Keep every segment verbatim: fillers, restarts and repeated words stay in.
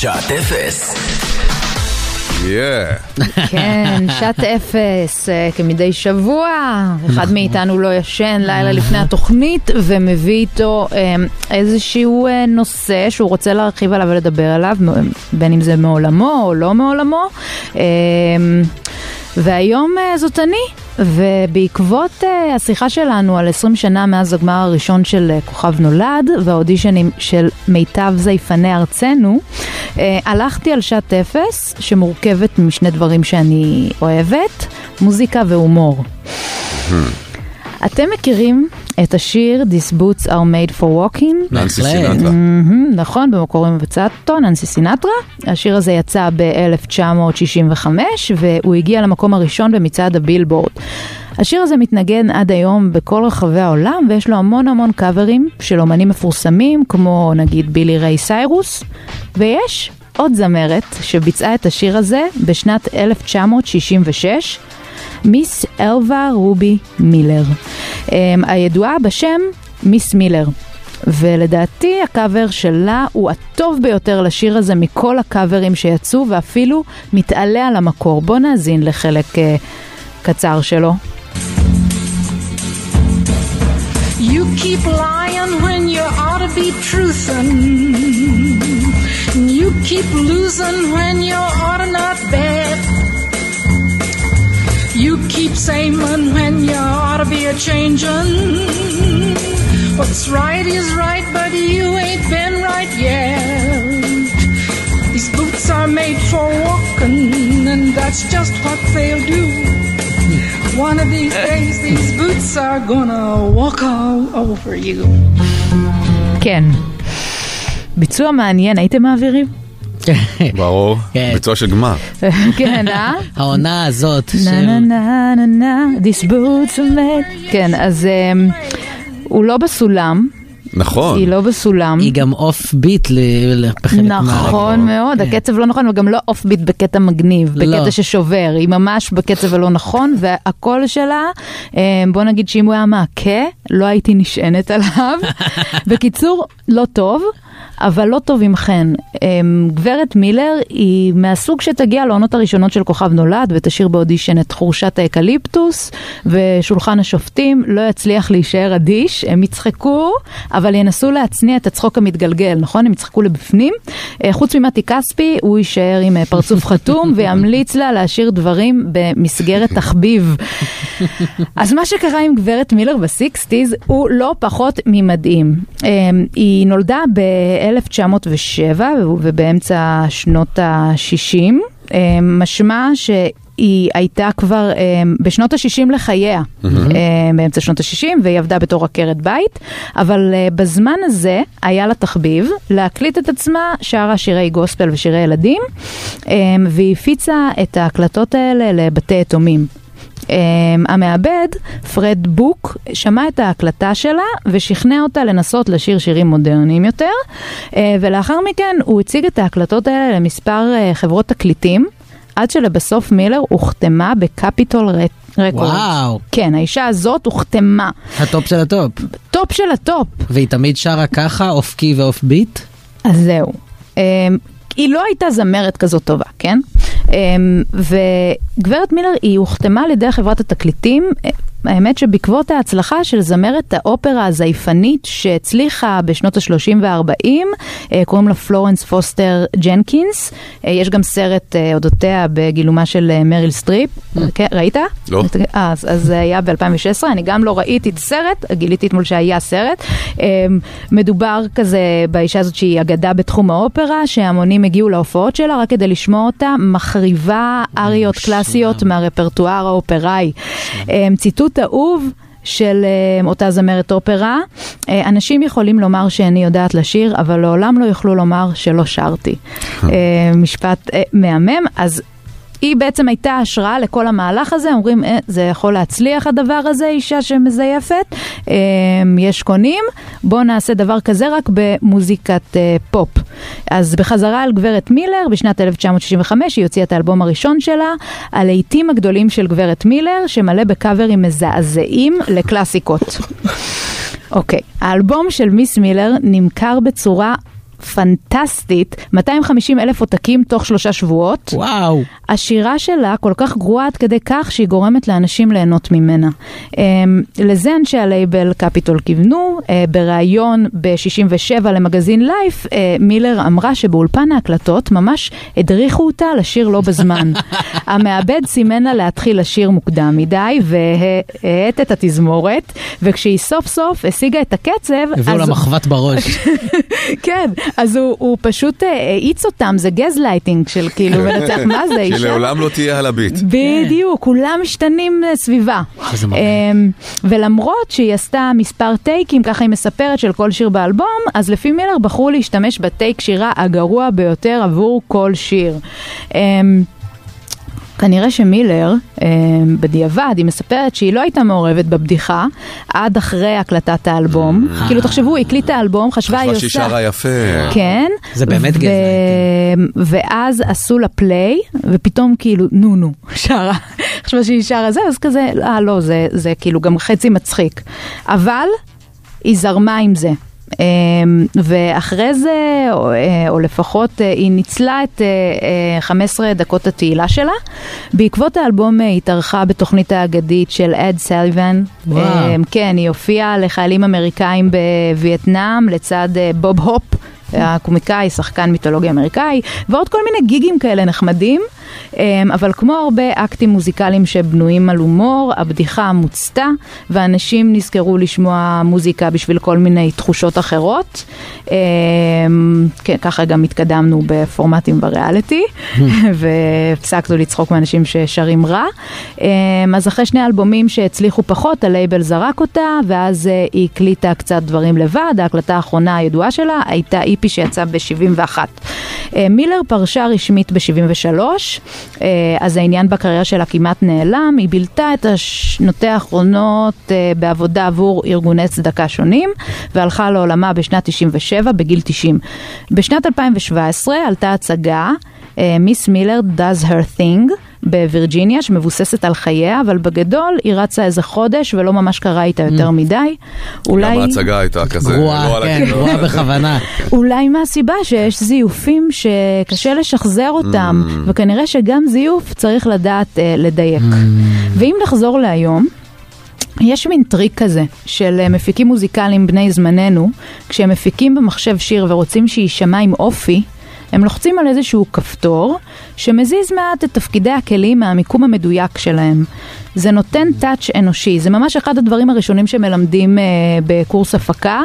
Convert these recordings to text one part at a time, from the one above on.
שעת אפס. כן, שעת אפס, כמדי שבוע, אחד מאיתנו לא ישן לילה לפני התוכנית ומביא איתו איזשהו נושא שהוא רוצה להרחיב עליו ולדבר עליו, בין אם זה מעולמו או לא מעולמו. והיום זאת אני, ובעקבות השיחה שלנו על עשרים שנה מאז הגמר הראשון של כוכב נולד והאודישנים של מיטב זייפני ארצנו, הלכתי על שעת אפס שמורכבת משני דברים שאני אוהבת, מוזיקה והומור. אתם מכירים את השיר These Boots Are Made For Walking? ננסי סינטרה. נכון, במקור מבצעתו, ננסי סינטרה. השיר הזה יצא ב-אלף תשע מאות שישים וחמש, והוא הגיע למקום הראשון במצעד הבילבורד. השיר הזה מתנגן עד היום בכל רחבי העולם, ויש לו המון המון קאברים של אומנים מפורסמים, כמו נגיד בילי ריי סיירוס, ויש עוד זמרת שביצעה את השיר הזה בשנת אלף תשע מאות שישים ושש, מיס אלווה רובי מילר, הידועה בשם מיס מילר, ולדעתי הקאבר שלה הוא הטוב ביותר לשיר הזה מכל הקאברים שיצאו, ואפילו מתעלה על המקור. בוא נאזין לחלק קצר שלו. You keep lying when you ought to be truthin', you keep losing when you ought to not bet, you keep saying when you ought to be a changin'. What's right is right, but you ain't been right yet. These boots are made for walkin', and that's just what they'll do. One of these days these boots are gonna walk all over you. כן. ביצוע מעניין, הייתם מעבירים? ברור, ביצוע של גמר. כן, אה? העונה הזאת של... נה נה נה נה, These boots are made. כן, אז הוא לא בסולם. נכון. היא לא בסולם. היא גם אוף ביט. נכון מאוד, הקצב לא נכון, וגם לא אוף ביט בקטע מגניב, בקטע ששובר, היא ממש בקצב הלא נכון, והקול שלה, בוא נגיד שאם הוא היה מעקה, לא הייתי נשענת עליו. בקיצור, לא טוב, אבל לא טוב עם חן. גברת מילר היא מהסוג שתגיע לעונות הראשונות של כוכב נולד, ותשאיר באודישן את חורשת האקליפטוס, ושולחן השופטים לא יצליח להישאר אדיש, הם יצחקו, אבל ינסו להצניע את הצחוק המתגלגל, נכון? הם יצחקו לבפנים. חוץ ממתי כספי, הוא יישאר עם פרצוף חתום, וימליץ לה להשאיר דברים במסגרת תחביב. אז מה שקרה עם גברת מילר בסיקסטיז, הוא לא פחות ממדהים. היא נולדה ב-אלף תשע מאות ושבע, ובאמצע שנות ה-שישים, משמע ש... היא הייתה כבר בשנות ה-שישים לחייה, באמצע שנות ה-שישים, והיא עבדה בתור עקרת בית, אבל בזמן הזה היה לה תחביב להקליט את עצמה, שרה שירי גוספל ושירי ילדים, והיא הפיצה את ההקלטות האלה לבתי יתומים. המעבד, פרד בוק, שמע את ההקלטה שלה ושכנע אותה לנסות לשיר שירים מודרניים יותר, ולאחר מכן הוא הציג את ההקלטות האלה למספר חברות תקליטים, עד שלבסוף מילר הוכתמה בקפיטול רקורד. וואו. כן, האישה הזאת הוכתמה. הטופ של הטופ. טופ של הטופ. והיא תמיד שרה ככה, אוף קי ואוף ביט? אז זהו. היא לא הייתה זמרת כזאת טובה, כן? וגברת מילר היא הוכתמה על ידי חברת התקליטים, האמת שבעקבות ההצלחה של זמרת האופרה הזייפנית שהצליחה בשנות ה-שלושים וה-ארבעים, קוראים לה פלורנס פוסטר ג'נקינס, יש גם סרט אודותיה בגילומה של מריל סטריפ, ראית? לא. אז זה היה ב-אלפיים ושש עשרה, אני גם לא ראיתי את הסרט, גיליתי אתמול שהיה סרט, מדובר כזה באישה הזאת שהיא אגדה בתחום האופרה, שהמונים הגיעו להופעות שלה רק כדי לשמוע אותה, מחריבה אריות קלאסיות מהרפרטואר האופראי. ציטוט אהוב של אותה זמרת אופרה, אנשים יכולים לומר שאני יודעת לשיר, אבל לעולם לא יוכלו לומר שלא שרתי. משפט מהמם. אז היא בעצם הייתה השראה לכל המהלך הזה, אומרים זה יכול להצליח הדבר הזה, אישה שמזייפת, יש קונים, בוא נעשה דבר כזה רק במוזיקת פופ. אז בחזרה על גברת מילר, בשנת אלף תשע מאות שישים וחמש היא הוציאה את האלבום הראשון שלה, הלהיטים הגדולים של גברת מילר, שמלא בקאברים מזעזעים לקלאסיקות. אוקיי, האלבום של מיס מילר נמכר בצורה פנטסטית, מאתיים וחמישים אלף עותקים תוך שלושה שבועות. וואו. השירה שלה כל כך גרועה עד כדי כך שהיא גורמת לאנשים ליהנות ממנה. לזה אנשי הלייבל קפיטול כיוונו. בריאיון ב-שישים ושבע למגזין לייף, מילר אמרה שבאולפן ההקלטות ממש הדריכו אותה לשיר לא בזמן. המעבד סימן לה להתחיל לשיר מוקדם מדי והעט את התזמורת, וכשהיא סוף סוף השיגה את הקצב, הביאו לה מחבת בראש. כן, אז הוא, הוא פשוט העיץ אותם, זה גז לייטינג של כאילו מנצח מה זה אישה. שלעולם לא תהיה על הביט. בדיוק, כולם משתנים סביבה. ולמרות שהיא עשתה מספר טייקים, ככה היא מספרת, של כל שיר באלבום, אז לפי מילר בחרו להשתמש בטייק שירה הגרוע ביותר עבור כל שיר. כנראה שמילר, בדיעבד, היא מספרת שהיא לא הייתה מעורבת בבדיחה עד אחרי הקלטת האלבום. כאילו, תחשבו, היא הקליטה האלבום, חשבה היא עושה... חשבה שהיא שרה יפה. כן. זה באמת גזע. ואז עשו לה פליי, ופתאום כאילו, נו נו, שרה. חשבה שהיא שרה זה, אז כזה, אה, לא, זה כאילו גם חצי מצחיק. אבל היא זרמה עם זה. ואחרי זה, או לפחות, היא ניצלה את חמש עשרה דקות התהילה שלה. בעקבות האלבום היא התארחה בתוכנית האגדית של אד סליבן. כן, היא הופיעה לחיילים אמריקאים בווייטנאם, לצד בוב הופ, הקומיקאי, שחקן מיתולוגי אמריקאי, ועוד כל מיני גיגים כאלה נחמדים. אבל כמו הרבה אקטים מוזיקליים שבנויים על הומור, הבדיחה מוצתה, ואנשים נזכרו לשמוע מוזיקה בשביל כל מיני תחושות אחרות. ככה גם התקדמנו בפורמטים בריאליטי, והפסקנו לצחוק מאנשים ששרים רע. אז אחרי שני אלבומים שהצליחו פחות, הלייבל זרק אותה, ואז היא הקליטה קצת דברים לבד. ההקלטה האחרונה הידועה שלה הייתה איפי שיצא ב-שבעים ואחת. מילר פרשה רשמית ב-שבעים ושלוש, אז העניין בקריירה שלה כמעט נעלם. היא בילתה את השנותיה האחרונות בעבודה עבור ארגוני צדקה שונים, והלכה לעולמה בשנת תשעים ושבע בגיל תשעים. בשנת אלפיים ושבע עשרה עלתה הצגה מיס מילר Does Her Thing בווירג'יניה, שמבוססת על חייה, אבל בגדול היא רצה איזה חודש ולא ממש קרה איתה יותר מדי. אולי... גם ההצגה הייתה כזה. גרועה, כן, גרועה בכוונה. אולי מהסיבה שיש זיופים שקשה לשחזר אותם, וכנראה שגם זיוף צריך לדעת לדייק. ואם נחזור להיום, יש מין טריק כזה של מפיקים מוזיקליים בני זמננו, כשהם מפיקים במחשב שיר ורוצים שישמע עם אופי, הם לוחצים על איזשהו כפתור שמזיז מעט את תפקידי הכלים מהמיקום המדויק שלהם. זה נותן טאץ' אנושי. זה ממש אחד הדברים הראשונים שמלמדים אה, בקורס הפקה.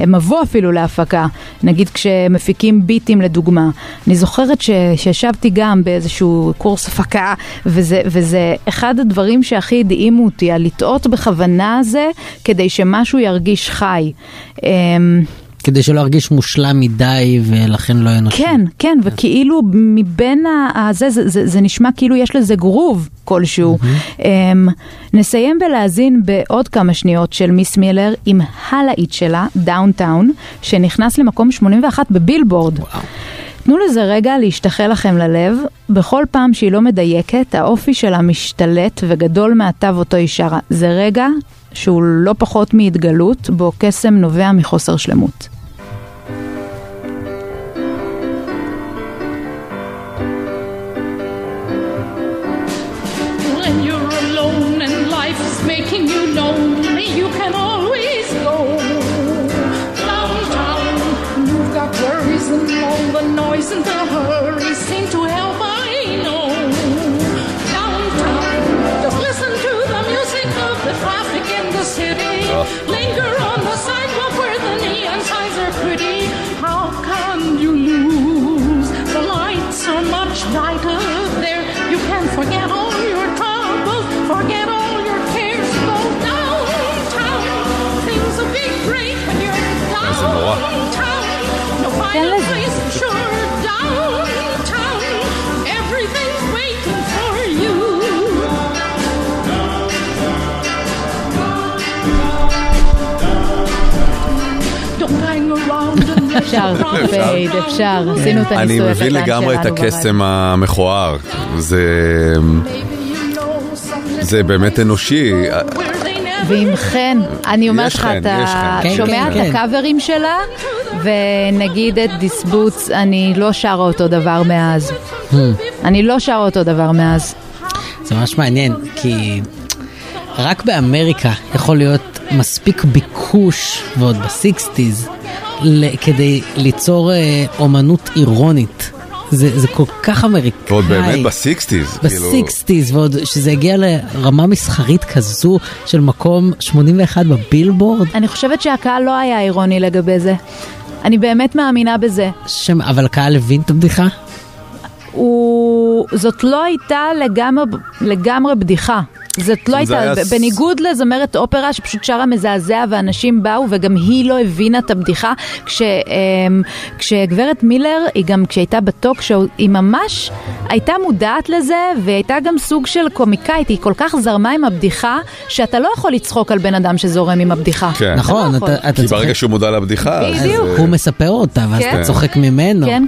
הם מבוא אפילו להפקה. נגיד כשמפיקים ביטים לדוגמה. אני זוכרת ש... שישבתי גם באיזשהו קורס הפקה, וזה, וזה אחד הדברים שהכי הדהימו אותי, לטעות בכוונה הזה כדי שמשהו ירגיש חי. אה, כדי שלא הרגיש מושלם מדי, ולכן לא אנושי. כן, כן, וכאילו מבין הזה, זה, זה, זה נשמע כאילו יש לזה גרוב כלשהו. Mm-hmm. Um, נסיים בלהזין בעוד כמה שניות של מיס מילר עם הלהיט שלה, דאונטאון, שנכנס למקום שמונים ואחת בבילבורד. וואו. תנו לזה רגע להשתחל לכם ללב. בכל פעם שהיא לא מדייקת, האופי שלה משתלט וגדול מעטב אותו ישרה. זה רגע שהוא לא פחות מהתגלות, בו קסם נובע מחוסר שלמות. When you're alone and life is making you lonely, you can always go downtown. You've got worries and all the noise and the hurry seem to help, I know. Downtown, just listen to the music of the traffic in the city. Linger on the sidewalk where the neon signs are pretty. How can you lose? The lights are much brighter there. You can forget all your troubles, forget all your cares. Go downtown, things will be great when you're downtown. No final place, sure, downtown. Everything's waiting for you. אפשר, פייד, אפשר. עשינו את הניסוי הקטן שלנו. אני מבין לגמרי את הקסם המכוער. זה... זה באמת אנושי. ואם כן, אני אומרת לך, אתה שומע את הקאברים שלה, ונגיד את דיסבוץ, אני לא שרה אותו דבר מאז. אני לא שרה אותו דבר מאז. זה ממש מעניין, כי רק באמריקה יכול להיות מספיק ביקוש, ועוד בסיקסטיז, כדי ליצור אומנות אירונית. זה, זה כל כך אמריקאי. ועוד באמת בסיקסטיז. בסיקסטיז, כאילו... ועוד שזה הגיע לרמה מסחרית כזו של מקום שמונים ואחת בבילבורד. אני חושבת שהקהל לא היה אירוני לגבי זה. אני באמת מאמינה בזה. שם, אבל הקהל הבין את הבדיחה? הוא... זאת לא הייתה לגמרי, לגמרי בדיחה. זאת לא הייתה, היה... בניגוד לזמרת אופרה שפשוט שרה מזעזע ואנשים באו וגם היא לא הבינה את הבדיחה. כש, כשגברת מילר, היא גם כשהייתה בטוק שואו, היא ממש הייתה מודעת לזה והייתה גם סוג של קומיקאית, היא כל כך זרמה עם הבדיחה שאתה לא יכול לצחוק על בן אדם שזורם עם הבדיחה. כן. נכון, אתה לא יכול. אתה, אתה כי ברגע שהוא מודע לבדיחה, אז... הוא מספר אותה ואז כן. אתה צוחק ממנו. כן,